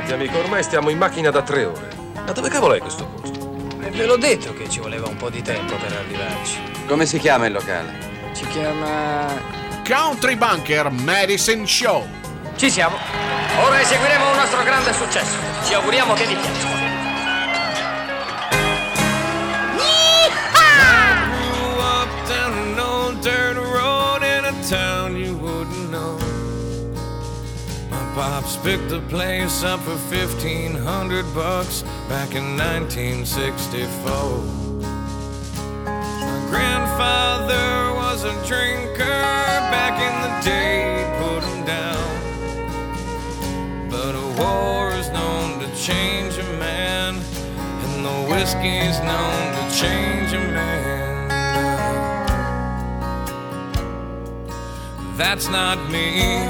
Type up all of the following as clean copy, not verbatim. Senti, amico, ormai stiamo in macchina da 3 ore. Ma dove cavolo è questo posto? Ve l'ho detto che ci voleva un po' di tempo per arrivarci. Come si chiama il locale? Si chiama... Country Bunker Medicine Show. Ci siamo. Ora eseguiremo un nostro grande successo. Ci auguriamo che vi piaccia. Town you wouldn't know. My pops picked the place up for $1,500 back in 1964. My grandfather was a drinker back in the day, he put him down. But a war is known to change a man, and the whiskey's known to change a man. That's not me.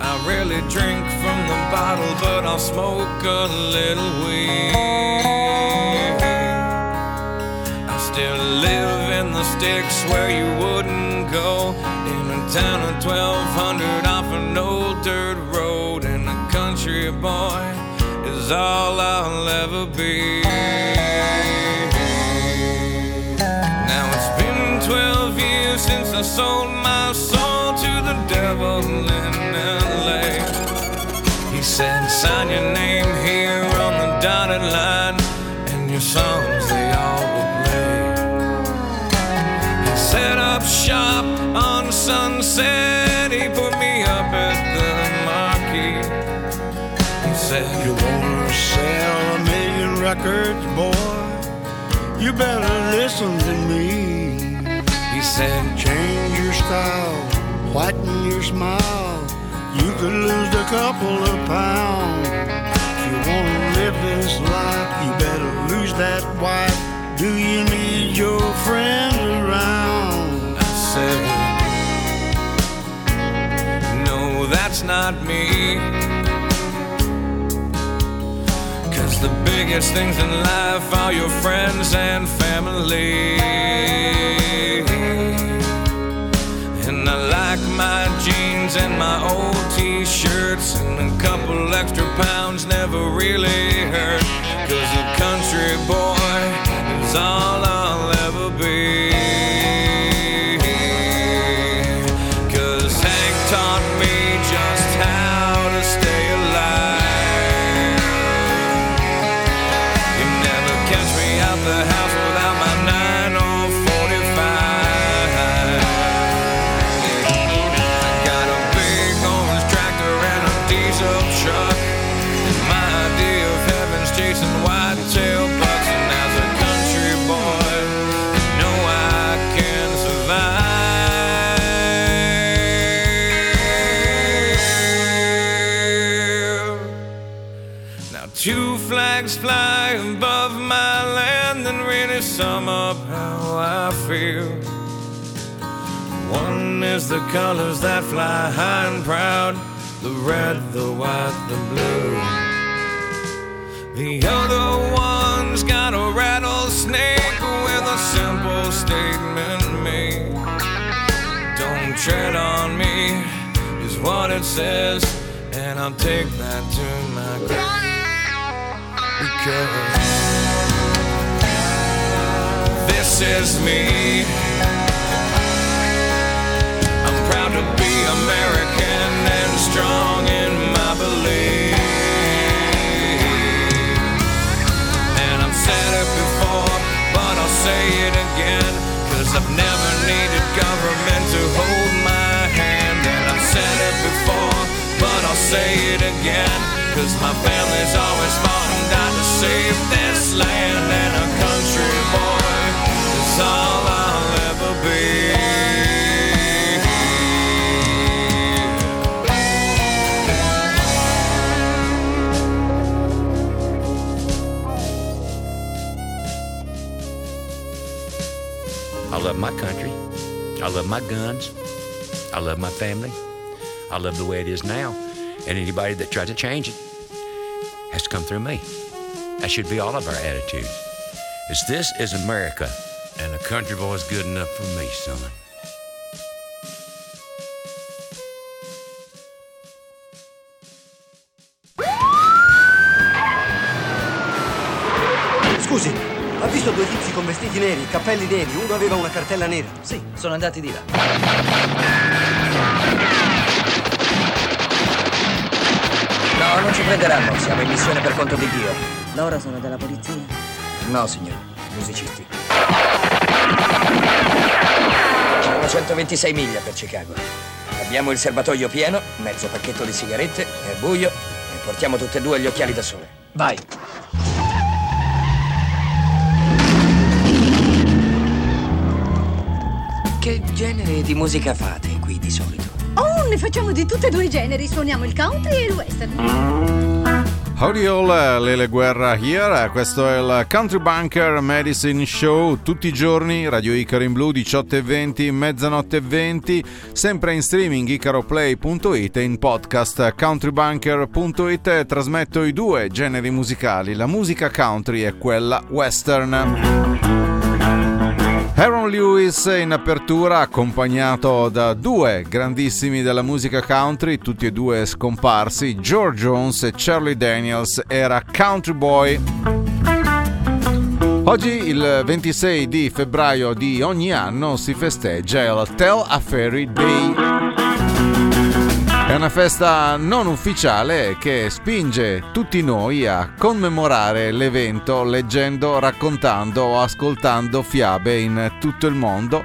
I rarely drink from the bottle, but I'll smoke a little weed. I still live in the sticks where you wouldn't go, in a town of 1,200 off an old dirt road, and a country boy is all I'll ever be. Now it's been 12 years since I sold my soul to the devil in L.A. He said, sign your name here on the dotted line, and your songs, they all will play. He set up shop on Sunset, he put me up at the Marquee. He said, you wanna sell 1,000,000 records, boy? You better listen to me. Said, change your style, whiten your smile. You could lose a couple of pounds. If you wanna live this life, you better lose that wife. Do you need your friends around? I said, no, that's not me. Cause the biggest things in life are your friends and family. I like my jeans and my old t-shirts, and a couple extra pounds never really hurt. Cause a country boy is all I'll ever be. Cause Hank taught me just how to stay alive. You never catch me out the house without my 9 or 45. Fly above my land and really sum up how I feel. One is the colors that fly high and proud, the red, the white, the blue. The other one's got a rattlesnake with a simple statement made. Don't tread on me is what it says, and I'll take that to my grave. This is me. I'm proud to be American and strong in my belief. And I've said it before, but I'll say it again, cause I've never needed government to hold my hand. And I've said it before, but I'll say it again, cause my family's always fought and died to save this land. And a country boy is all I'll ever be. I love my country. I love my guns. I love my family. I love the way it is now. And anybody that tries to change it has to come through me. That should be all of our attitude. Is this is America, and a country boy's good enough for me, son. Scusi, ha visto due tizi con vestiti neri, cappelli neri, uno aveva una cartella nera. Sì, sono andati di là. No, non ci prenderanno, siamo in missione per conto di Dio. Loro sono della polizia? No, signore, musicisti. C'erano 126 miglia per Chicago. Abbiamo il serbatoio pieno, mezzo pacchetto di sigarette, è buio e portiamo tutte e due gli occhiali da sole. Vai! Che genere di musica fate qui di solito? Oh, ne facciamo di tutti e due i generi, suoniamo il country e il western. Howdy all, Lele Guerra here, questo è il Country Bunker Medicine Show, tutti i giorni, Radio Icaro in blu, 18:20, mezzanotte e 20, sempre in streaming icaroplay.it e in podcast countrybunker.it. trasmetto i due generi musicali, la musica country e quella western. Aaron Lewis in apertura, accompagnato da due grandissimi della musica country, tutti e due scomparsi, George Jones e Charlie Daniels, era Country Boy. Oggi, il 26 di febbraio di ogni anno, si festeggia il Tell a Fairy Day. È una festa non ufficiale che spinge tutti noi a commemorare l'evento leggendo, raccontando o ascoltando fiabe in tutto il mondo.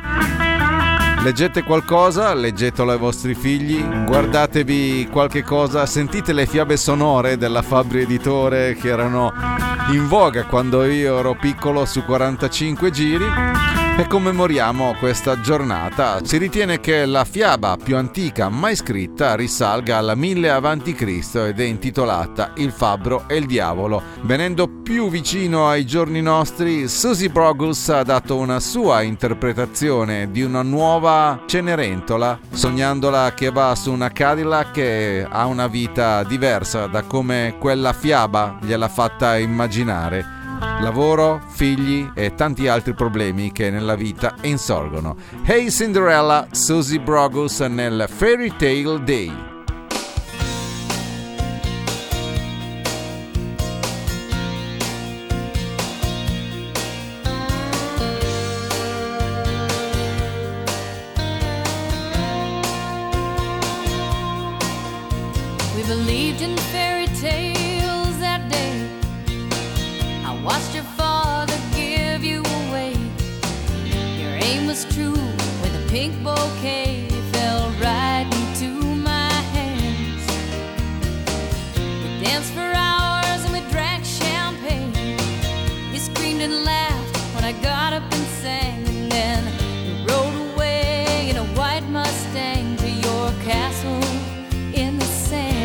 Leggete qualcosa, leggetelo ai vostri figli, guardatevi qualche cosa, sentite le fiabe sonore della Fabbri Editore che erano in voga quando io ero piccolo su 45 giri. E commemoriamo questa giornata. Si ritiene che la fiaba più antica mai scritta risalga alla 1000 a.C. ed è intitolata Il Fabbro e il Diavolo. Venendo più vicino ai giorni nostri, Suzy Bogguss ha dato una sua interpretazione di una nuova Cenerentola, sognandola che va su una Cadillac che ha una vita diversa da come quella fiaba gliel'ha fatta immaginare. Lavoro, figli e tanti altri problemi che nella vita insorgono. Hey Cinderella, Suzy Bogguss nel Fairy Tale Day. We believed in fairy tales that day. Watched your father give you away. Your aim was true when the pink bouquet fell right into my hands. We danced for hours and we drank champagne. You screamed and laughed when I got up and sang. And then you rode away in a white Mustang to your castle in the sand.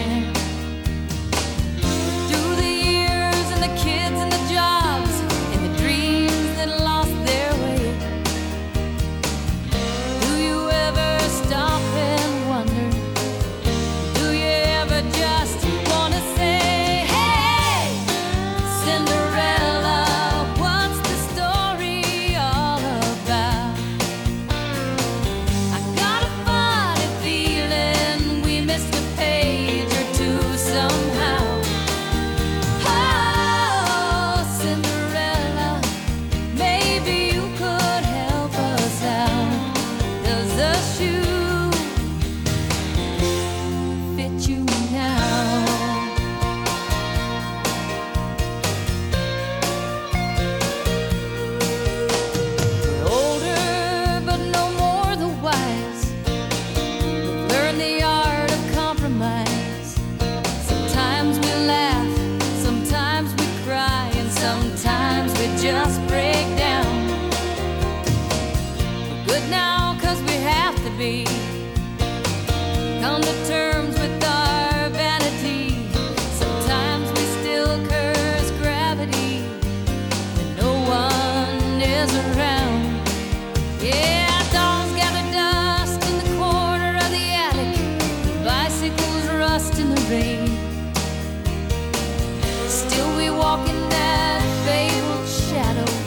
Still we walk in that fabled shadow.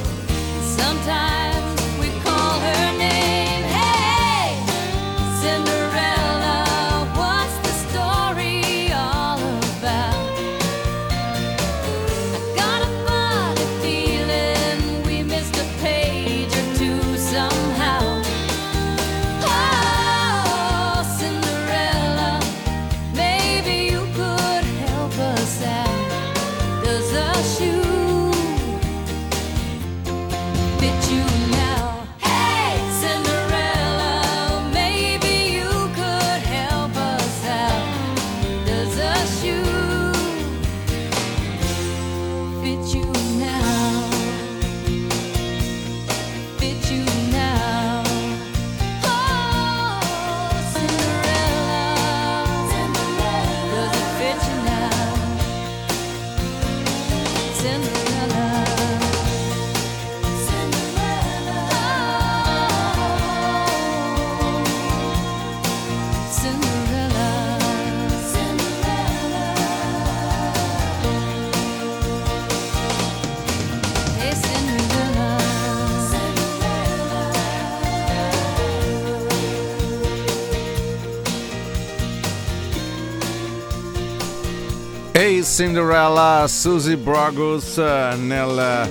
Hey Cinderella, Suzy Bogguss nel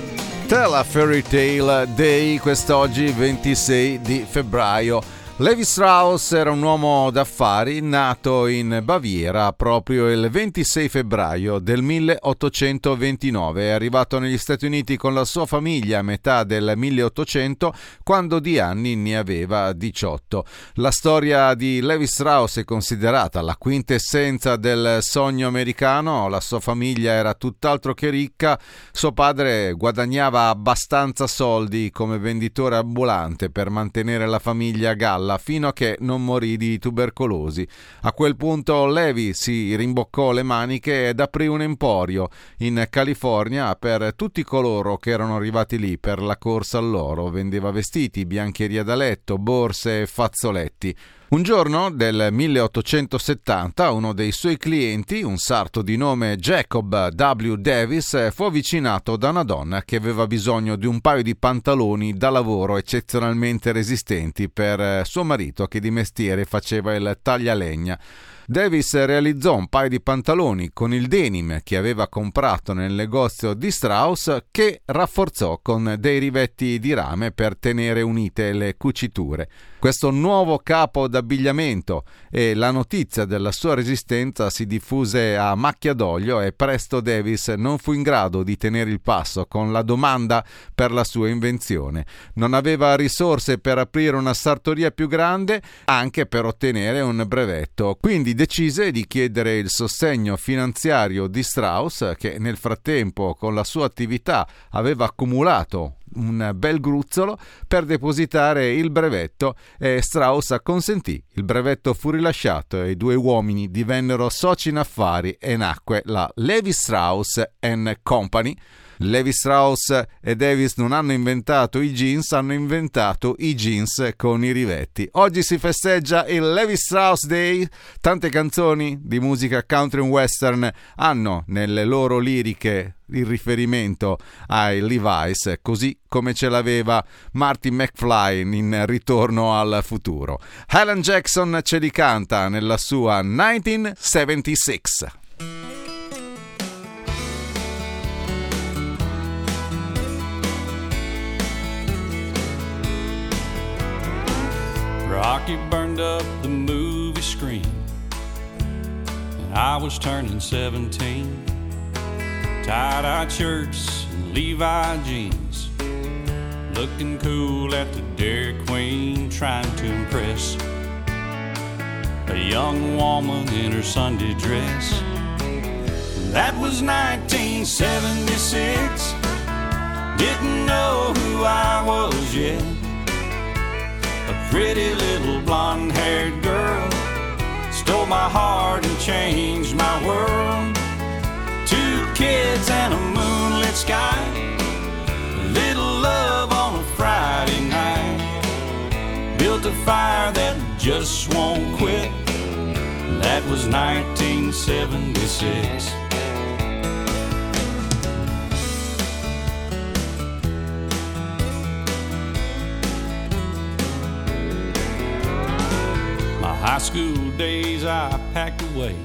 Tell a Fairy Tale Day, quest'oggi 26 di febbraio. Levi Strauss era un uomo d'affari nato in Baviera proprio il 26 febbraio del 1829. È arrivato negli Stati Uniti con la sua famiglia a metà del 1800, quando di anni ne aveva 18. La storia di Levi Strauss è considerata la quintessenza del sogno americano. La sua famiglia era tutt'altro che ricca. Suo padre guadagnava abbastanza soldi come venditore ambulante per mantenere la famiglia a galla, fino a che non morì di tubercolosi. A quel punto Levi si rimboccò le maniche ed aprì un emporio in California per tutti coloro che erano arrivati lì per la corsa all'oro. Vendeva vestiti, biancheria da letto, borse e fazzoletti. Un giorno del 1870 uno dei suoi clienti, un sarto di nome Jacob W. Davis, fu avvicinato da una donna che aveva bisogno di un paio di pantaloni da lavoro eccezionalmente resistenti per suo marito, che di mestiere faceva il taglialegna. Davis realizzò un paio di pantaloni con il denim che aveva comprato nel negozio di Strauss, che rafforzò con dei rivetti di rame per tenere unite le cuciture. Questo nuovo capo d'abbigliamento e la notizia della sua resistenza si diffuse a macchia d'olio, e presto Davis non fu in grado di tenere il passo con la domanda per la sua invenzione. Non aveva risorse per aprire una sartoria più grande, anche per ottenere un brevetto, quindi decise di chiedere il sostegno finanziario di Strauss, che nel frattempo con la sua attività aveva accumulato un bel gruzzolo, per depositare il brevetto, e Strauss acconsentì. Il brevetto fu rilasciato e i due uomini divennero soci in affari e nacque la Levi Strauss & Company. Levi Strauss e Davis non hanno inventato i jeans, hanno inventato i jeans con i rivetti. Oggi si festeggia il Levi Strauss Day. Tante canzoni di musica country and western hanno nelle loro liriche il riferimento ai Levi's, così come ce l'aveva Marty McFly in Ritorno al futuro. Alan Jackson ce li canta nella sua 1976. Rocky burned up the movie screen, and I was turning 17. Tie-dye shirts and Levi jeans, looking cool at the Dairy Queen, trying to impress a young woman in her Sunday dress. That was 1976. Didn't know who I was yet. A pretty little blonde-haired girl stole my heart and changed my world. Two kids and a moonlit sky, a little love on a Friday night, built a fire that just won't quit. That was 1976. High school days I packed away,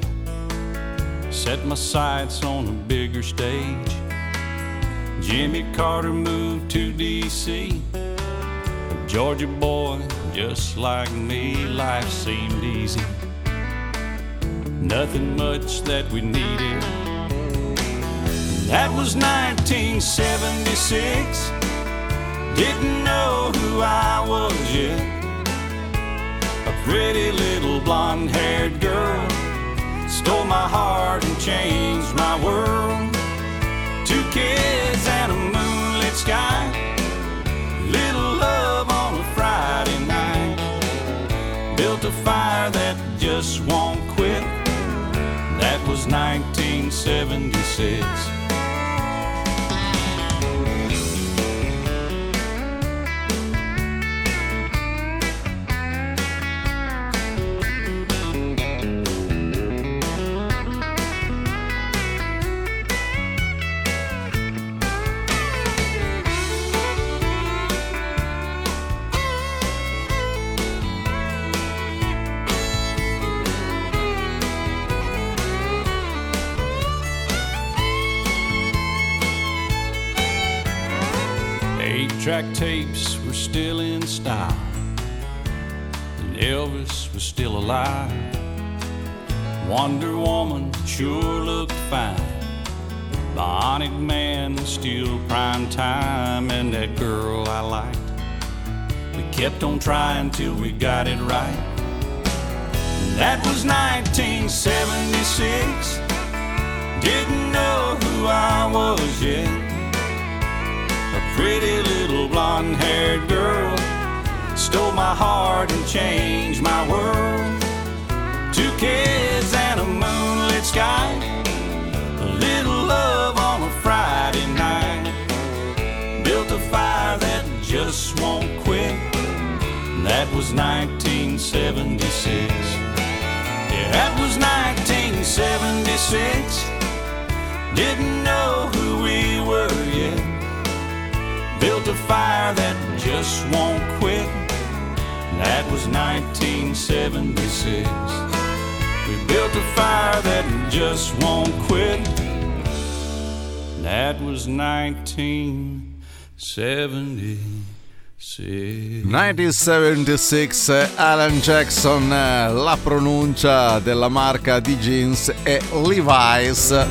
set my sights on a bigger stage. Jimmy Carter moved to D.C., a Georgia boy just like me. Life seemed easy, nothing much that we needed. That was 1976. Didn't know who I was yet. Pretty little blonde-haired girl stole my heart and changed my world. Two kids and a moonlit sky, little love on a Friday night, built a fire that just won't quit. That was 1976. track tapes were still in style, and Elvis was still alive. Wonder Woman sure looked fine, Bionic Man still prime time, and that girl I liked, we kept on trying till we got it right. That was 1976, didn't know who I was yet. A pretty little blonde-haired girl stole my heart and changed my world. Two kids and a moonlit sky, a little love on a Friday night, built a fire that just won't quit. That was 1976. That was 1976, didn't know who we were yet, built a fire that just won't quit. That was 1976, we built a fire that just won't quit. That was 1976. 1976, Alan Jackson, la pronuncia della marca di jeans è Levi's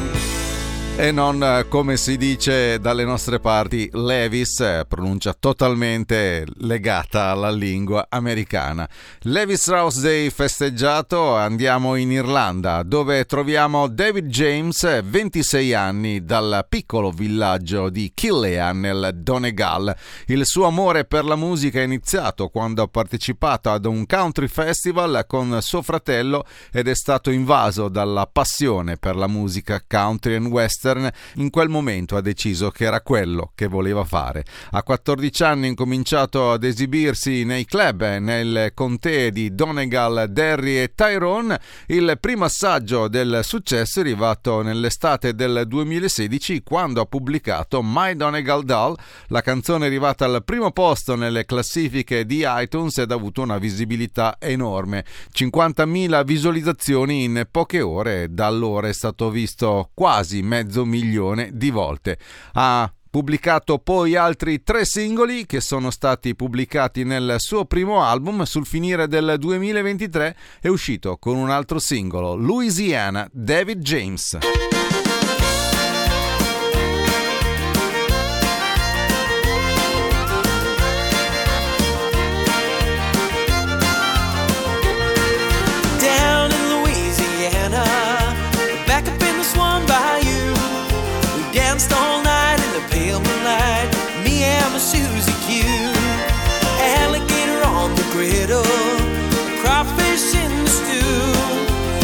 e non, come si dice dalle nostre parti, Levi's, pronuncia totalmente legata alla lingua americana. Levi Strauss Day festeggiato, andiamo in Irlanda dove troviamo David James, 26 anni, dal piccolo villaggio di Killian nel Donegal. Il suo amore per la musica è iniziato quando ha partecipato ad un country festival con suo fratello ed è stato invaso dalla passione per la musica country and western. In quel momento ha deciso che era quello che voleva fare. A 14 anni ha incominciato ad esibirsi nei club nel contee di Donegal, Derry e Tyrone. Il primo assaggio del successo è arrivato nell'estate del 2016 quando ha pubblicato My Donegal Doll. La canzone è arrivata al primo posto nelle classifiche di iTunes ed ha avuto una visibilità enorme, 50.000 visualizzazioni in poche ore. Da allora è stato visto quasi mezzo milione di volte. Ha pubblicato poi altri 3 singoli che sono stati pubblicati nel suo primo album. Sul finire del 2023 è uscito con un altro singolo, Louisiana, David James. All night in the pale moonlight, me and my Suzy Q. Alligator on the griddle, crawfish in the stew.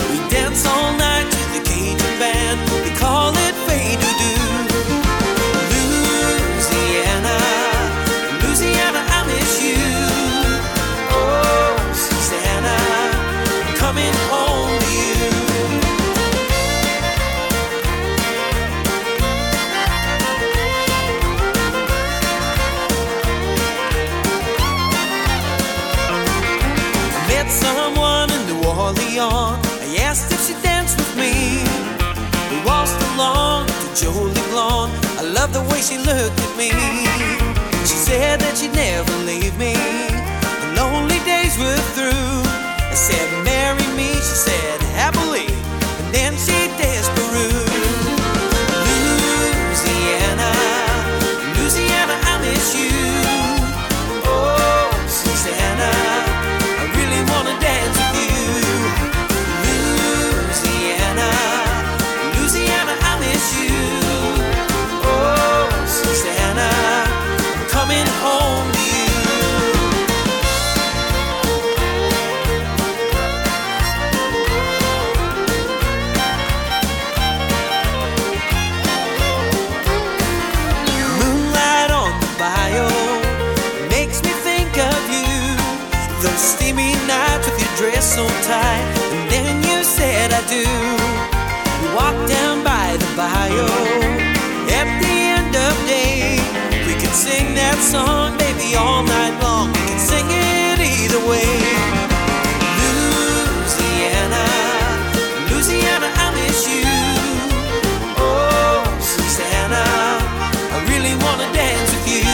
We dance all night to the Cajun band, they call it fade-do-do. Louisiana, Louisiana, I miss you. Oh, Susanna, I'm coming home to you. Someone in New Orleans, I asked if she'd dance with me. We waltzed along to Jolie Blonde, I loved the way she looked at me. She said that she'd never leave me, the lonely days were through. I said, marry me, she said, happily, and then she danced Peru. Louisiana, Louisiana, I miss you. Oh, Susanna, wanna dance with you. Louisiana, Louisiana, I miss you. Oh, Susanna, I'm coming home to you. Moonlight on the bio makes me think of you. Those steamy nights with your dress so tight, and then you said I do. We walked down by the bayou at the end of day. We could sing that song, baby, all night long. We could sing it either way. Louisiana, Louisiana, I miss you. Oh, Susanna, I really wanna dance with you.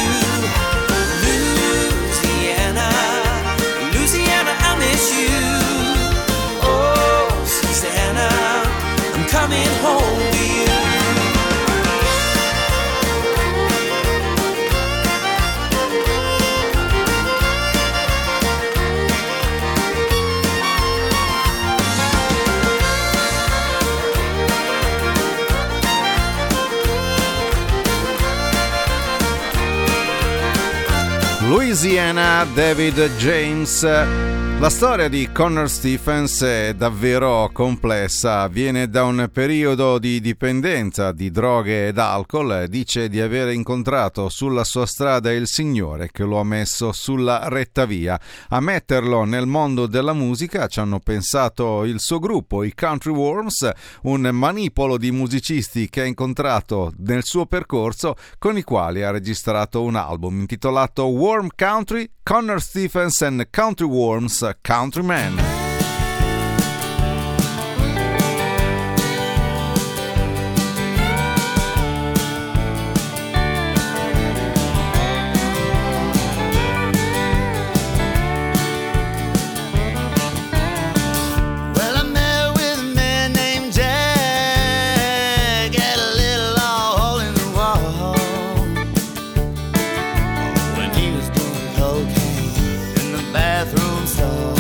Louisiana, David James. La storia di Connor Stephens è davvero complessa. Viene da un periodo di dipendenza di droghe ed alcol. Dice di aver incontrato sulla sua strada il Signore che lo ha messo sulla retta via. A metterlo nel mondo della musica ci hanno pensato il suo gruppo, i Country Worms, un manipolo di musicisti che ha incontrato nel suo percorso, con i quali ha registrato un album intitolato Warm Country, Connor Stephens and Country Worms, Countryman. Bathroom stall.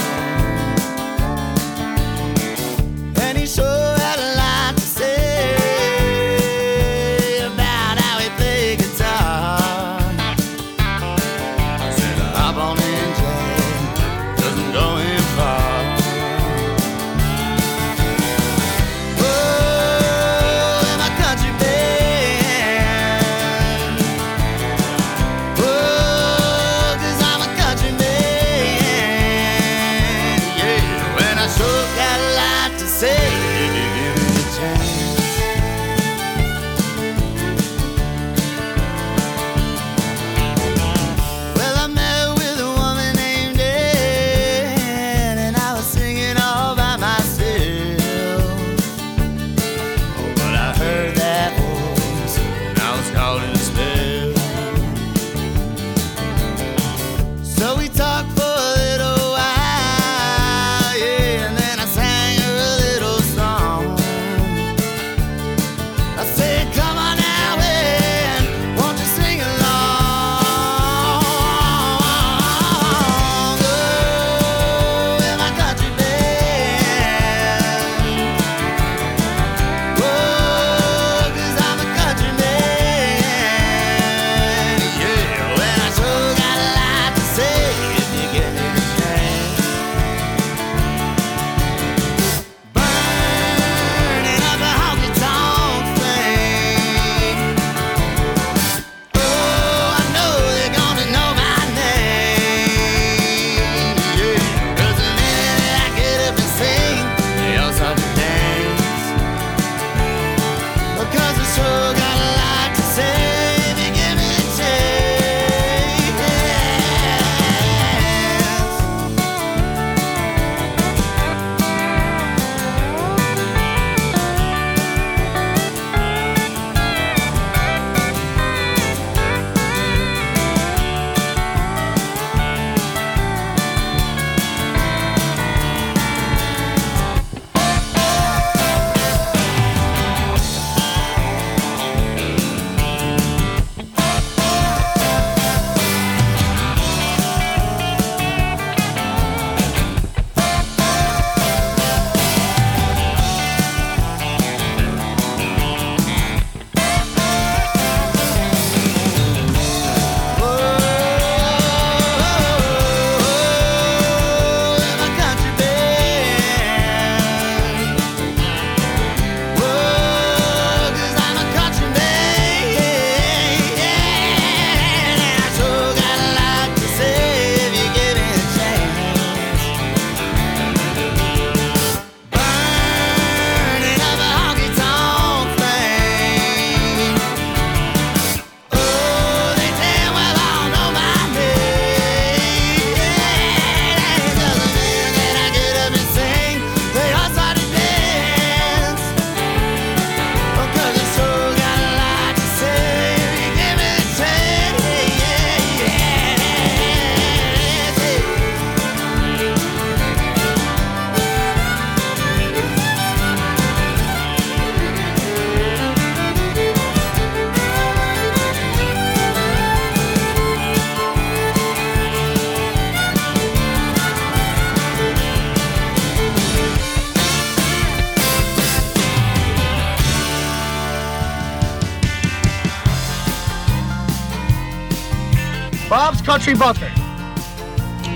Bob's Country Bunker.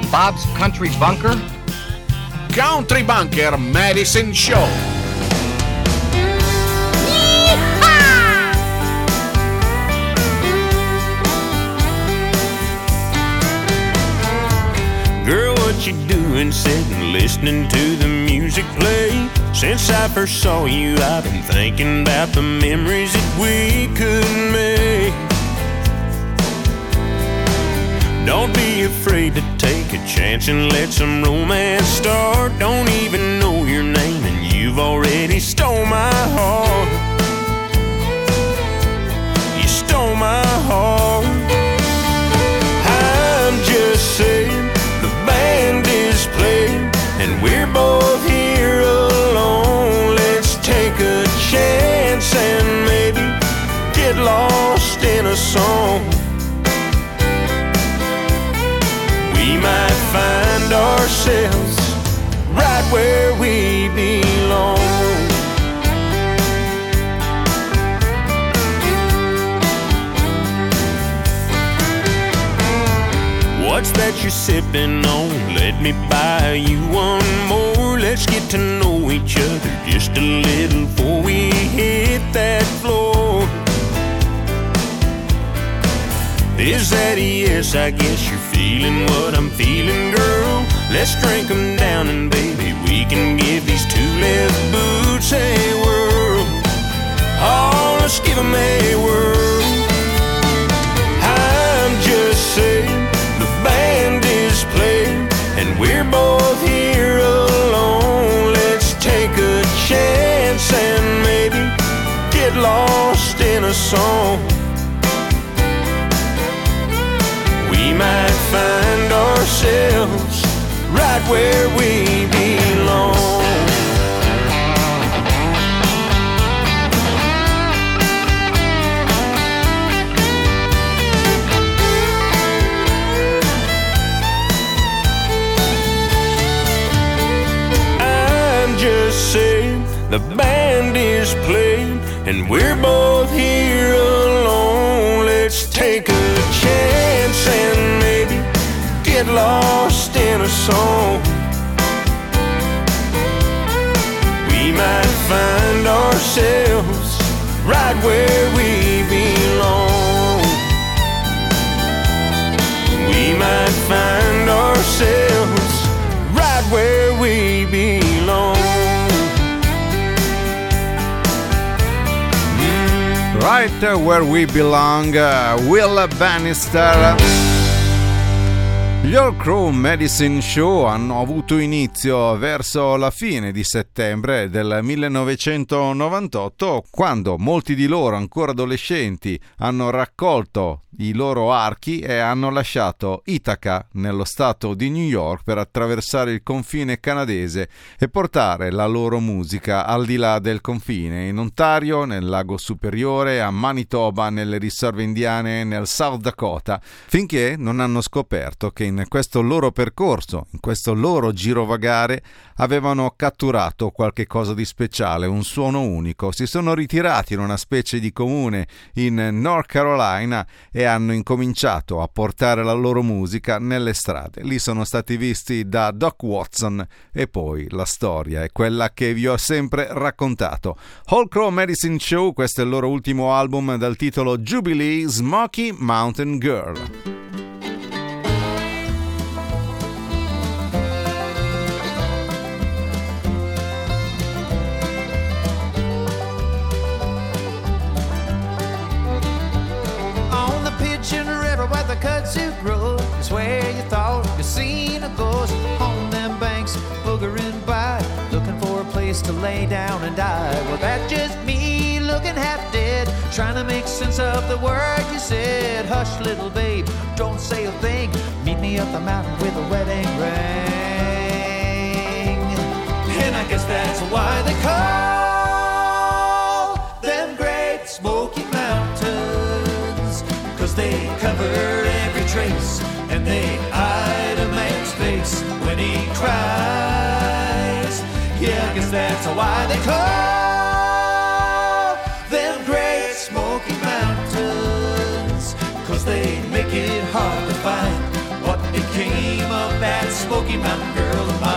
Bob's Country Bunker. Country Bunker Medicine Show. Yeehaw! Girl, what you doing sitting listening to the music play? Since I first saw you, I've been thinking about the memories that we could make. Don't be afraid to take a chance and let some romance start. Don't even know your name and you've already stole my heart. You stole my heart. I'm just saying, the band is playing and we're both here alone. Let's take a chance and maybe get lost in a song. We might find ourselves right where we belong. What's that you're sipping on? Let me buy you one more. Let's get to know each other just a little before we hit that floor. Is that a yes? I guess you're feeling what I'm feeling, girl. Let's drink 'em down and baby, we can give these two left boots a whirl. Oh, let's give 'em a whirl. I'm just saying, band is playing and we're both here alone. Let's take a chance and maybe get lost in a song. We might find ourselves right where we belong. The band is playing and we're both here alone. Let's take a chance and maybe get lost in a song. We might find ourselves right where we belong. We might find ourselves right where we belong. Right where we belong, Will Bannister. Gli Old Crow Medicine Show hanno avuto inizio verso la fine di settembre del 1998, quando molti di loro, ancora adolescenti, hanno raccolto i loro archi e hanno lasciato Ithaca nello stato di New York per attraversare il confine canadese e portare la loro musica al di là del confine, in Ontario, nel Lago Superiore, a Manitoba, nelle riserve indiane, nel South Dakota, finché non hanno scoperto che in questo loro percorso, in questo loro girovagare, avevano catturato qualche cosa di speciale, un suono unico. Si sono ritirati in una specie di comune in North Carolina e hanno incominciato a portare la loro musica nelle strade. Lì sono stati visti da Doc Watson e poi la storia è quella che vi ho sempre raccontato. Old Crow Medicine Show, questo è il loro ultimo album dal titolo Jubilee, Smoky Mountain Girl. Kudzu Grove is where you thought you seen a ghost. On them banks, boogering by, looking for a place to lay down and die. Well, that's just me looking half dead, trying to make sense of the word you said. Hush, little babe, don't say a thing. Meet me up the mountain with a wedding ring. And I guess that's why they call them Great Smoky Mountains, 'cause they cover trace, and they eyed a man's face when he cries. Yeah, I guess that's why they call them Great Smoky Mountains, 'cause they make it hard to find. Smoky Mountain Girl of mine.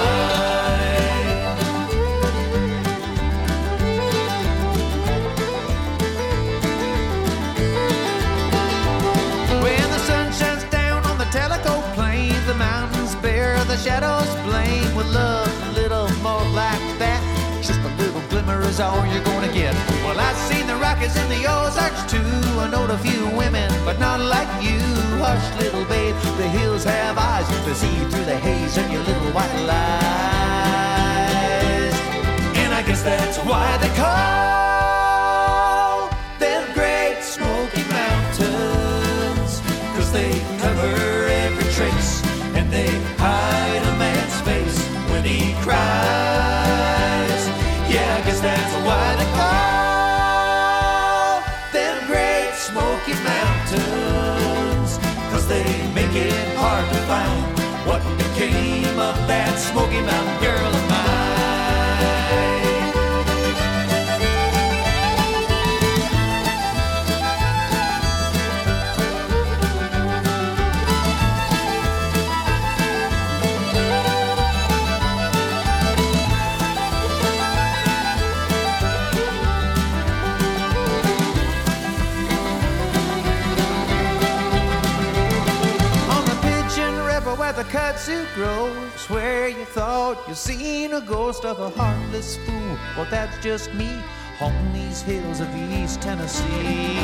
When the sun shines down on the Tellico Plains, the mountains bear, the shadows blame. With love a little more like that, just a little glimmer is all you're gonna get. Well, I've seen the Rockies and the Ozarks too. I knowed a few women, but not like you. Hush, little babe, the hills have eyes to see through the haze and your little white lies. And I guess that's why they call them Great Smoky Mountains, 'cause they cover every trace and they hide a man's face when he cries. Yeah, I guess that's why they call Smoky Mountains, 'cause they make it hard to find what became of that Smoky Mountain girl of kudzu grows, where you thought you seen a ghost of a heartless fool. Well, that's just me on these hills of East Tennessee.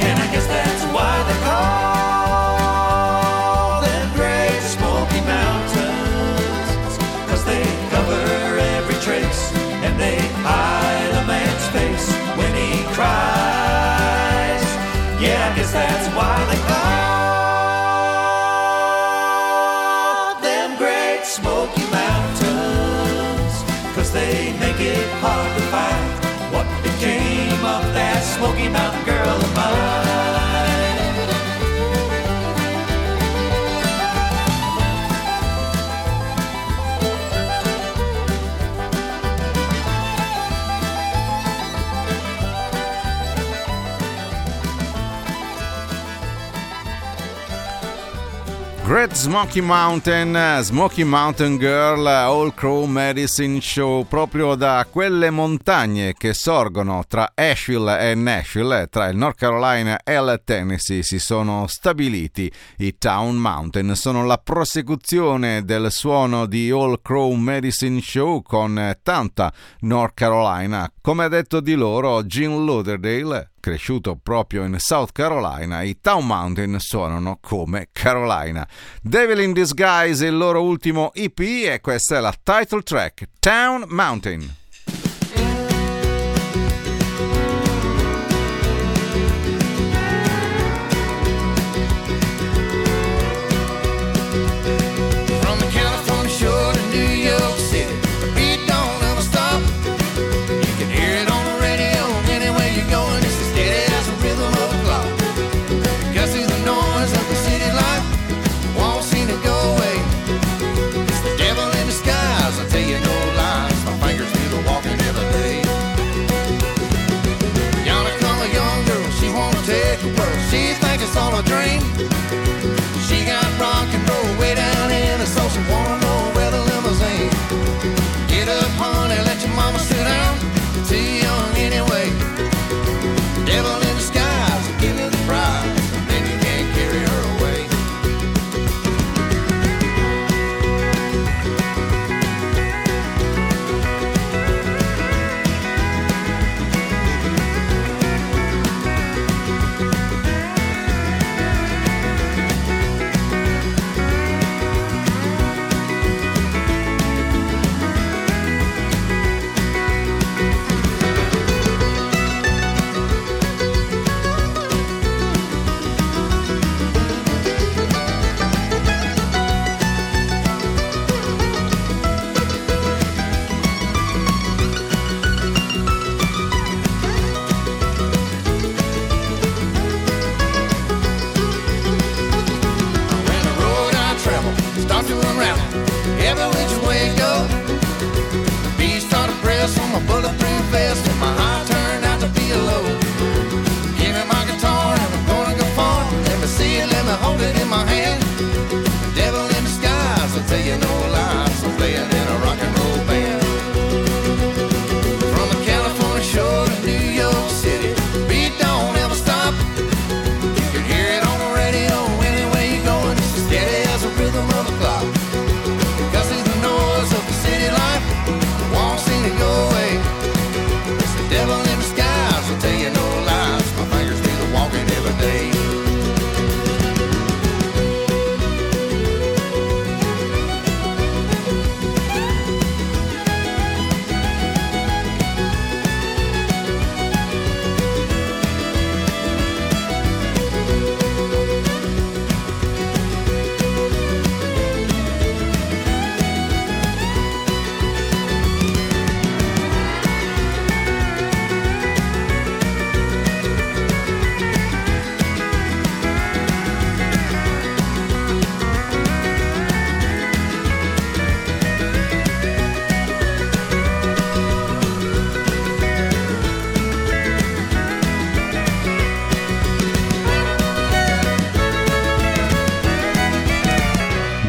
And I guess that's why they call them Great Smoky Mountains, 'cause they cover every trace and they hide a man's face when he cries. Yeah, I guess that's why they call Smoky Mountains, 'cause they make it hard to find what became of that Smoky Mountain girl of Great Smoky Mountain Girl, Old Crow Medicine Show, proprio da quelle montagne che sorgono tra Asheville e Nashville, tra il North Carolina e il Tennessee, si sono stabiliti i Town Mountain. Sono la prosecuzione del suono di Old Crow Medicine Show con tanta North Carolina. Come ha detto di loro Gene Lauderdale, cresciuto proprio in South Carolina, i Town Mountain suonano come Carolina. Devil in Disguise è il loro ultimo EP e questa è la title track, Town Mountain.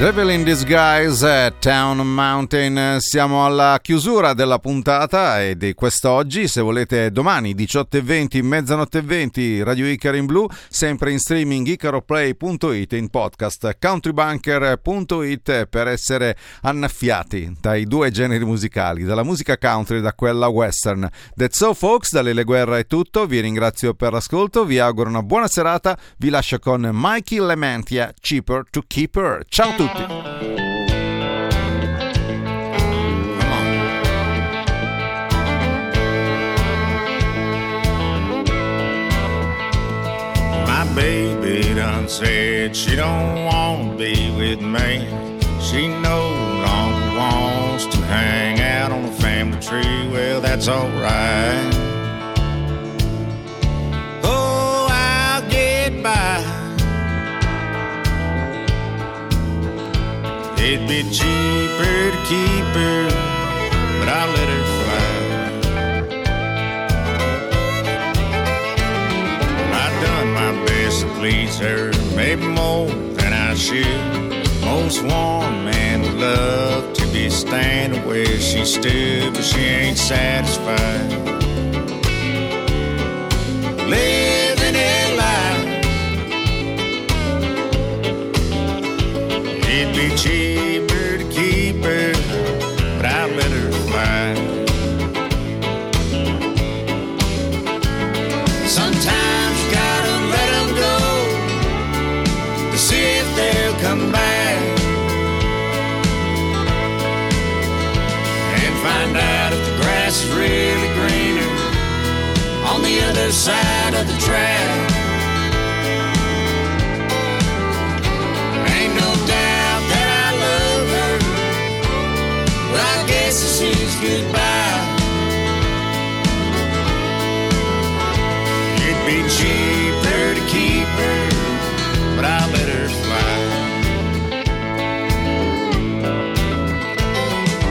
Devil in Disguise, Town Mountain. Siamo alla chiusura della puntata e di quest'oggi. Se volete, domani 18:20, mezzanotte e 20, Radio Icaro in Blu, sempre in streaming icaroplay.it, in podcast countrybunker.it, per essere annaffiati dai due generi musicali, dalla musica country e da quella western. That's all, folks. Da Lele Guerra è tutto. Vi ringrazio per l'ascolto, vi auguro una buona serata. Vi lascio con Mikey Lementia, Cheaper to Keeper. Ciao a tutti. My baby done said she don't wanna be with me. She no longer wants to hang out on the family tree. Well, that's alright. Oh, I'll get by. It'd be cheaper to keep her, but I let her fly. I done my best to please her, maybe more than I should. Most one man would love to be standing where she stood, but she ain't satisfied. Living in life, it'd be cheaper to keep her, but I let her fly. Sometimes you gotta let them go to see if they'll come back and find out if the grass is really greener on the other side of the track. This is goodbye. It'd be cheaper to keep her, but I let her fly.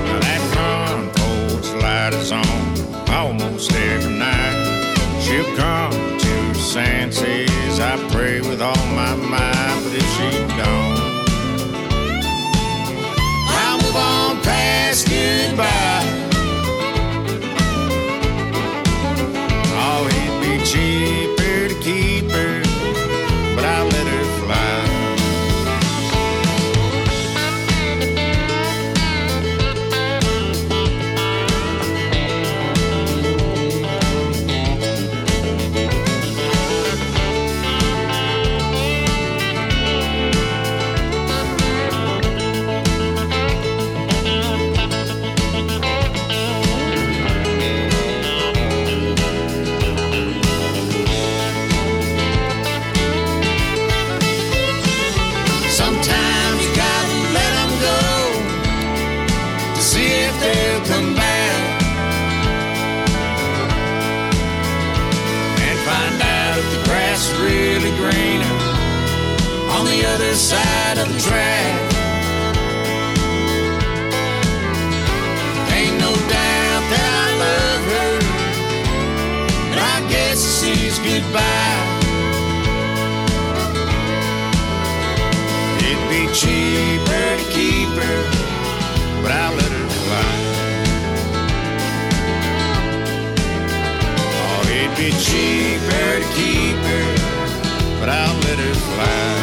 Now that front porch light is on almost every night. She'll come to her senses, I pray with all my might. But if she don't, I'll move on past goodbye. Oh, it'd be cheaper to keep her, but I let her side of the track. Ain't no doubt that I love her, and I guess it sees goodbye. It'd be cheaper to keep her, but I let her fly. Oh, it'd be cheaper to keep her, but I let her fly.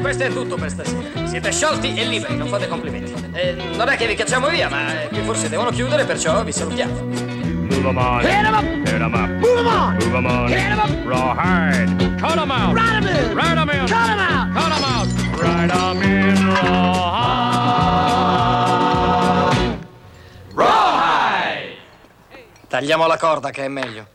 Questo è tutto per stasera. Siete sciolti e liberi, non fate complimenti. Non è che vi cacciamo via, ma qui forse devono chiudere, perciò vi salutiamo. Move 'em on. Hit 'em up. Hit 'em up. Move 'em on. Move 'em on. Hit 'em up. Raw hide. Cut 'em out. Ride 'em in. Ride 'em in. Cut 'em out. Cut 'em out. Ride 'em in. Raw hide. Raw hide. Tagliamo la corda che è meglio.